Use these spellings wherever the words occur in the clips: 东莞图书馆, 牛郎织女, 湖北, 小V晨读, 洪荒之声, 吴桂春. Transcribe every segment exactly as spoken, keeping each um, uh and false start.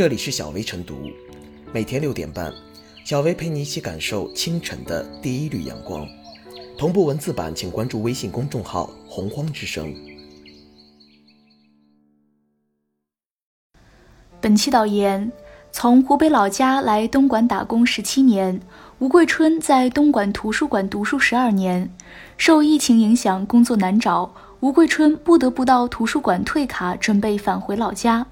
这里是小维晨读，每天六点半，小维陪你一起感受清晨的第一缕阳光。同步文字版，请关注微信公众号“洪荒之声”。本期导言：从湖北老家来东莞打工十七年，吴桂春在东莞图书馆读书十二年，受疫情影响，工作难找。吴桂春不得不到图书馆退卡，准备返回老家。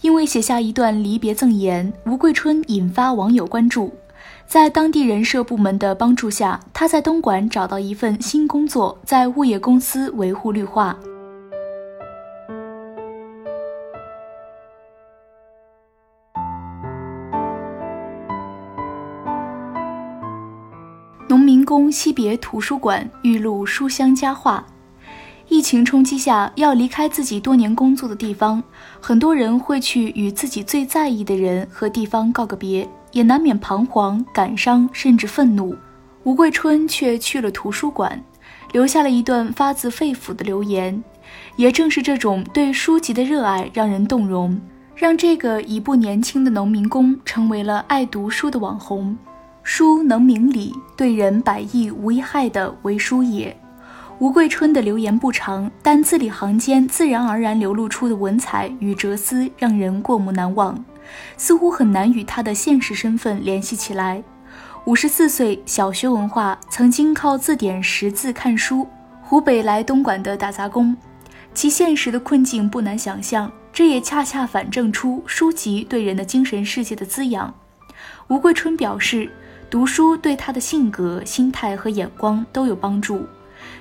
因为写下一段离别赠言，吴桂春引发网友关注。在当地人社部门的帮助下，他在东莞找到一份新工作，在物业公司维护绿化。农民工惜别图书馆，欲录书香佳话。疫情冲击下，要离开自己多年工作的地方，很多人会去与自己最在意的人和地方告个别，也难免彷徨、感伤，甚至愤怒。吴桂春却去了图书馆，留下了一段发自肺腑的留言。也正是这种对书籍的热爱，让人动容，让这个已不年轻的农民工成为了爱读书的网红。书能明理，对人百益无一害的为书也。吴桂春的留言不长，但字里行间自然而然流露出的文采与哲思让人过目难忘，似乎很难与他的现实身份联系起来。五十四岁，小学文化，曾经靠字典识字看书，湖北来东莞的打杂工，其现实的困境不难想象，这也恰恰反证出书籍对人的精神世界的滋养。吴桂春表示，读书对他的性格、心态和眼光都有帮助。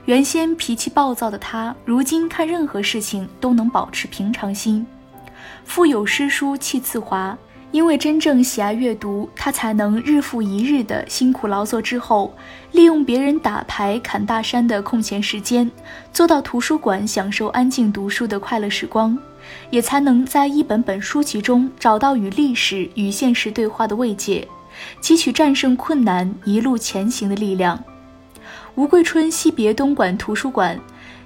原先脾气暴躁的他，如今看任何事情都能保持平常心。腹有诗书气自华，因为真正喜爱阅读，他才能日复一日的辛苦劳作之后，利用别人打牌砍大山的空闲时间，坐到图书馆享受安静读书的快乐时光，也才能在一本本书籍中找到与历史与现实对话的慰藉，汲取战胜困难一路前行的力量。吴桂春惜别东莞图书馆，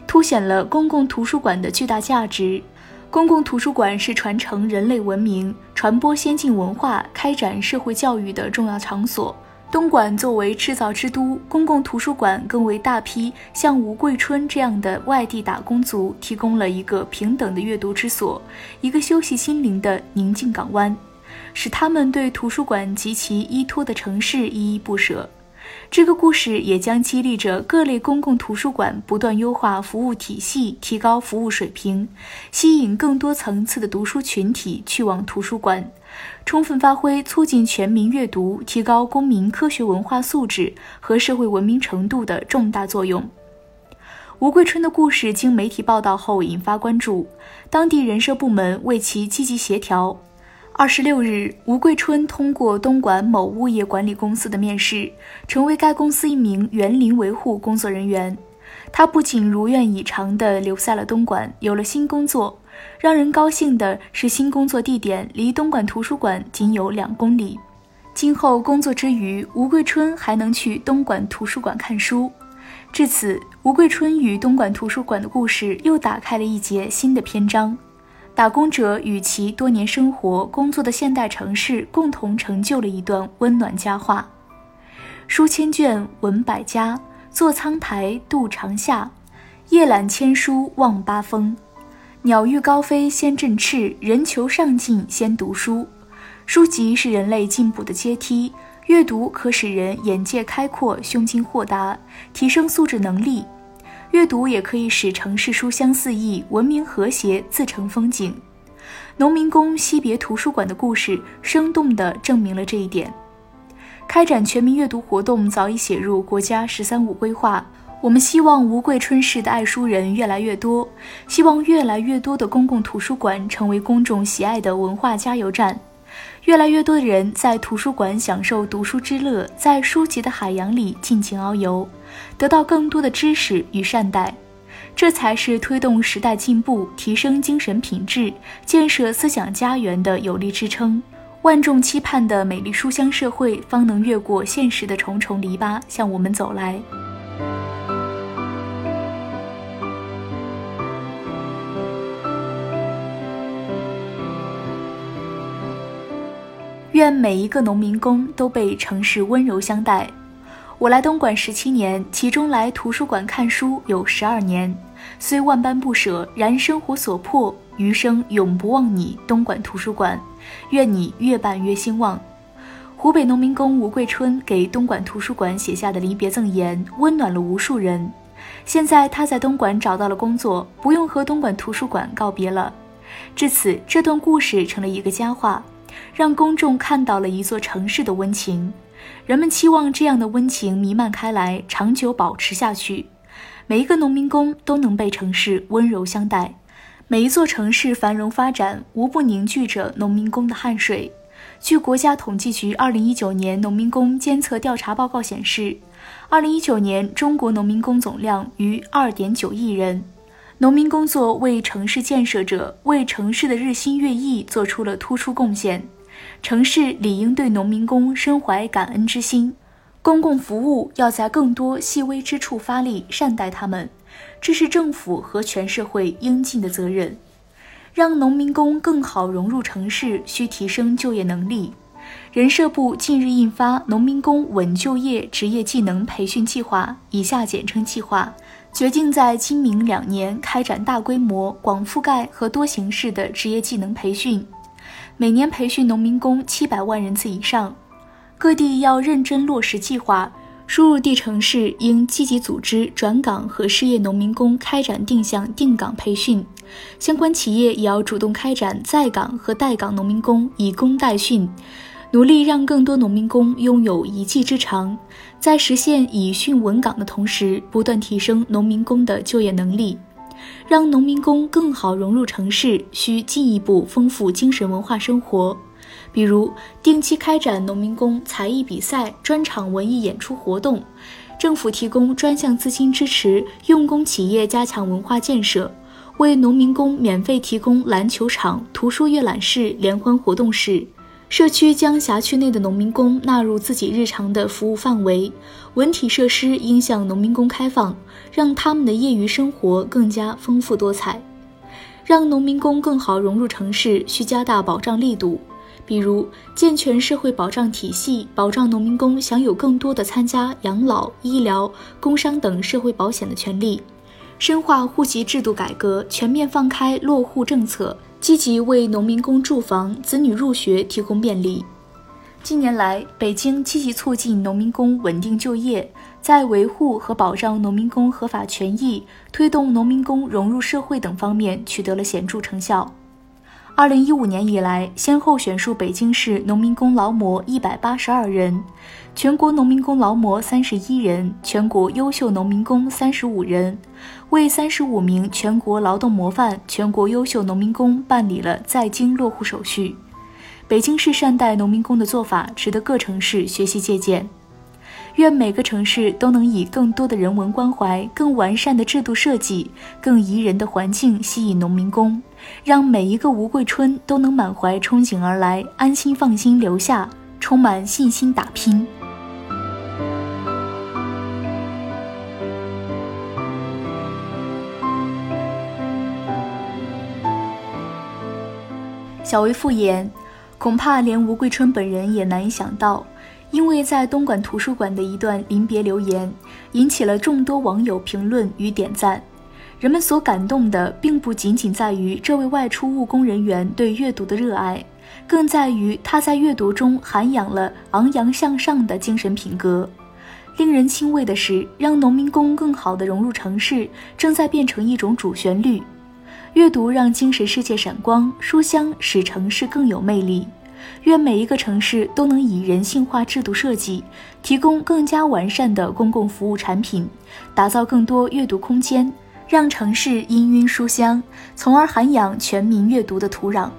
凸显了公共图书馆的巨大价值。公共图书馆是传承人类文明、传播先进文化、开展社会教育的重要场所。东莞作为制造之都，公共图书馆更为大批像吴桂春这样的外地打工族提供了一个平等的阅读之所，一个休息心灵的宁静港湾，使他们对图书馆及其依托的城市依依不舍。这个故事也将激励着各类公共图书馆不断优化服务体系，提高服务水平，吸引更多层次的读书群体去往图书馆，充分发挥促进全民阅读、提高公民科学文化素质和社会文明程度的重大作用。吴桂春的故事经媒体报道后引发关注，当地人社部门为其积极协调。二十六日，吴桂春通过东莞某物业管理公司的面试，成为该公司一名园林维护工作人员。他不仅如愿以偿地留在了东莞，有了新工作。让人高兴的是，新工作地点离东莞图书馆仅有两公里。今后工作之余，吴桂春还能去东莞图书馆看书。至此，吴桂春与东莞图书馆的故事又打开了一节新的篇章。打工者与其多年生活、工作的现代城市共同成就了一段温暖佳话。书千卷，文百家，坐苍苔，度长夏，夜览千书望八风。鸟欲高飞先振翅，人求上进先读书。书籍是人类进步的阶梯，阅读可使人眼界开阔、胸襟豁达，提升素质能力。阅读也可以使城市书香四溢、文明和谐，自成风景。农民工惜别图书馆的故事生动地证明了这一点。开展全民阅读活动早已写入国家“十三五”规划。我们希望吴桂春式的爱书人越来越多，希望越来越多的公共图书馆成为公众喜爱的文化加油站。越来越多的人在图书馆享受读书之乐，在书籍的海洋里尽情遨游，得到更多的知识与善待，这才是推动时代进步、提升精神品质、建设思想家园的有力支撑。万众期盼的美丽书香社会，方能越过现实的重重篱笆，向我们走来。愿每一个农民工都被城市温柔相待。我来东莞十七年，其中来图书馆看书有十二年，虽万般不舍，然生活所迫，余生永不忘你东莞图书馆，愿你越办越兴旺。湖北农民工吴桂春给东莞图书馆写下的离别赠言，温暖了无数人。现在他在东莞找到了工作，不用和东莞图书馆告别了。至此，这段故事成了一个佳话，让公众看到了一座城市的温情。人们期望这样的温情弥漫开来，长久保持下去。每一个农民工都能被城市温柔相待，每一座城市繁荣发展，无不凝聚着农民工的汗水。据国家统计局二零一九年农民工监测调查报告显示，二零一九年中国农民工总量逾 二点九亿人。农民工作为城市建设者，为城市的日新月异做出了突出贡献。城市理应对农民工深怀感恩之心，公共服务要在更多细微之处发力，善待他们，这是政府和全社会应尽的责任。让农民工更好融入城市，需提升就业能力。人社部近日印发《农民工稳就业职业技能培训计划》（以下简称计划），决定在今明两年开展大规模、广覆盖和多形式的职业技能培训。每年培训农民工七百万人次以上，各地要认真落实计划。输入地城市应积极组织转岗和失业农民工开展定向定岗培训，相关企业也要主动开展在岗和待岗农民工以工代训，努力让更多农民工拥有一技之长，在实现以训稳岗的同时，不断提升农民工的就业能力。让农民工更好融入城市，需进一步丰富精神文化生活，比如定期开展农民工才艺比赛、专场文艺演出活动，政府提供专项资金支持，用工企业加强文化建设，为农民工免费提供篮球场、图书阅览室、联欢活动室。社区将辖区内的农民工纳入自己日常的服务范围，文体设施应向农民工开放，让他们的业余生活更加丰富多彩。让农民工更好融入城市，需加大保障力度，比如健全社会保障体系，保障农民工享有更多的参加养老、医疗、工伤等社会保险的权利，深化户籍制度改革，全面放开落户政策，积极为农民工住房、子女入学提供便利。近年来，北京积极促进农民工稳定就业，在维护和保障农民工合法权益、推动农民工融入社会等方面取得了显著成效。二零一五年以来，先后选入北京市农民工劳模一百八十二人，全国农民工劳模三十一人，全国优秀农民工三十五人，为三十五名全国劳动模范、全国优秀农民工办理了在京落户手续。北京市善待农民工的做法，值得各城市学习借鉴。愿每个城市都能以更多的人文关怀、更完善的制度设计、更宜人的环境吸引农民工，让每一个吴桂春都能满怀憧憬而来，安心放心留下，充满信心打拼。小薇复言，恐怕连吴桂春本人也难以想到，因为在东莞图书馆的一段临别留言，引起了众多网友评论与点赞。人们所感动的，并不仅仅在于这位外出务工人员对阅读的热爱，更在于他在阅读中涵养了昂扬向上的精神品格。令人欣慰的是，让农民工更好地融入城市，正在变成一种主旋律。阅读让精神世界闪光，书香使城市更有魅力。愿每一个城市都能以人性化制度设计，提供更加完善的公共服务产品，打造更多阅读空间，让城市氤氲书香，从而涵养全民阅读的土壤。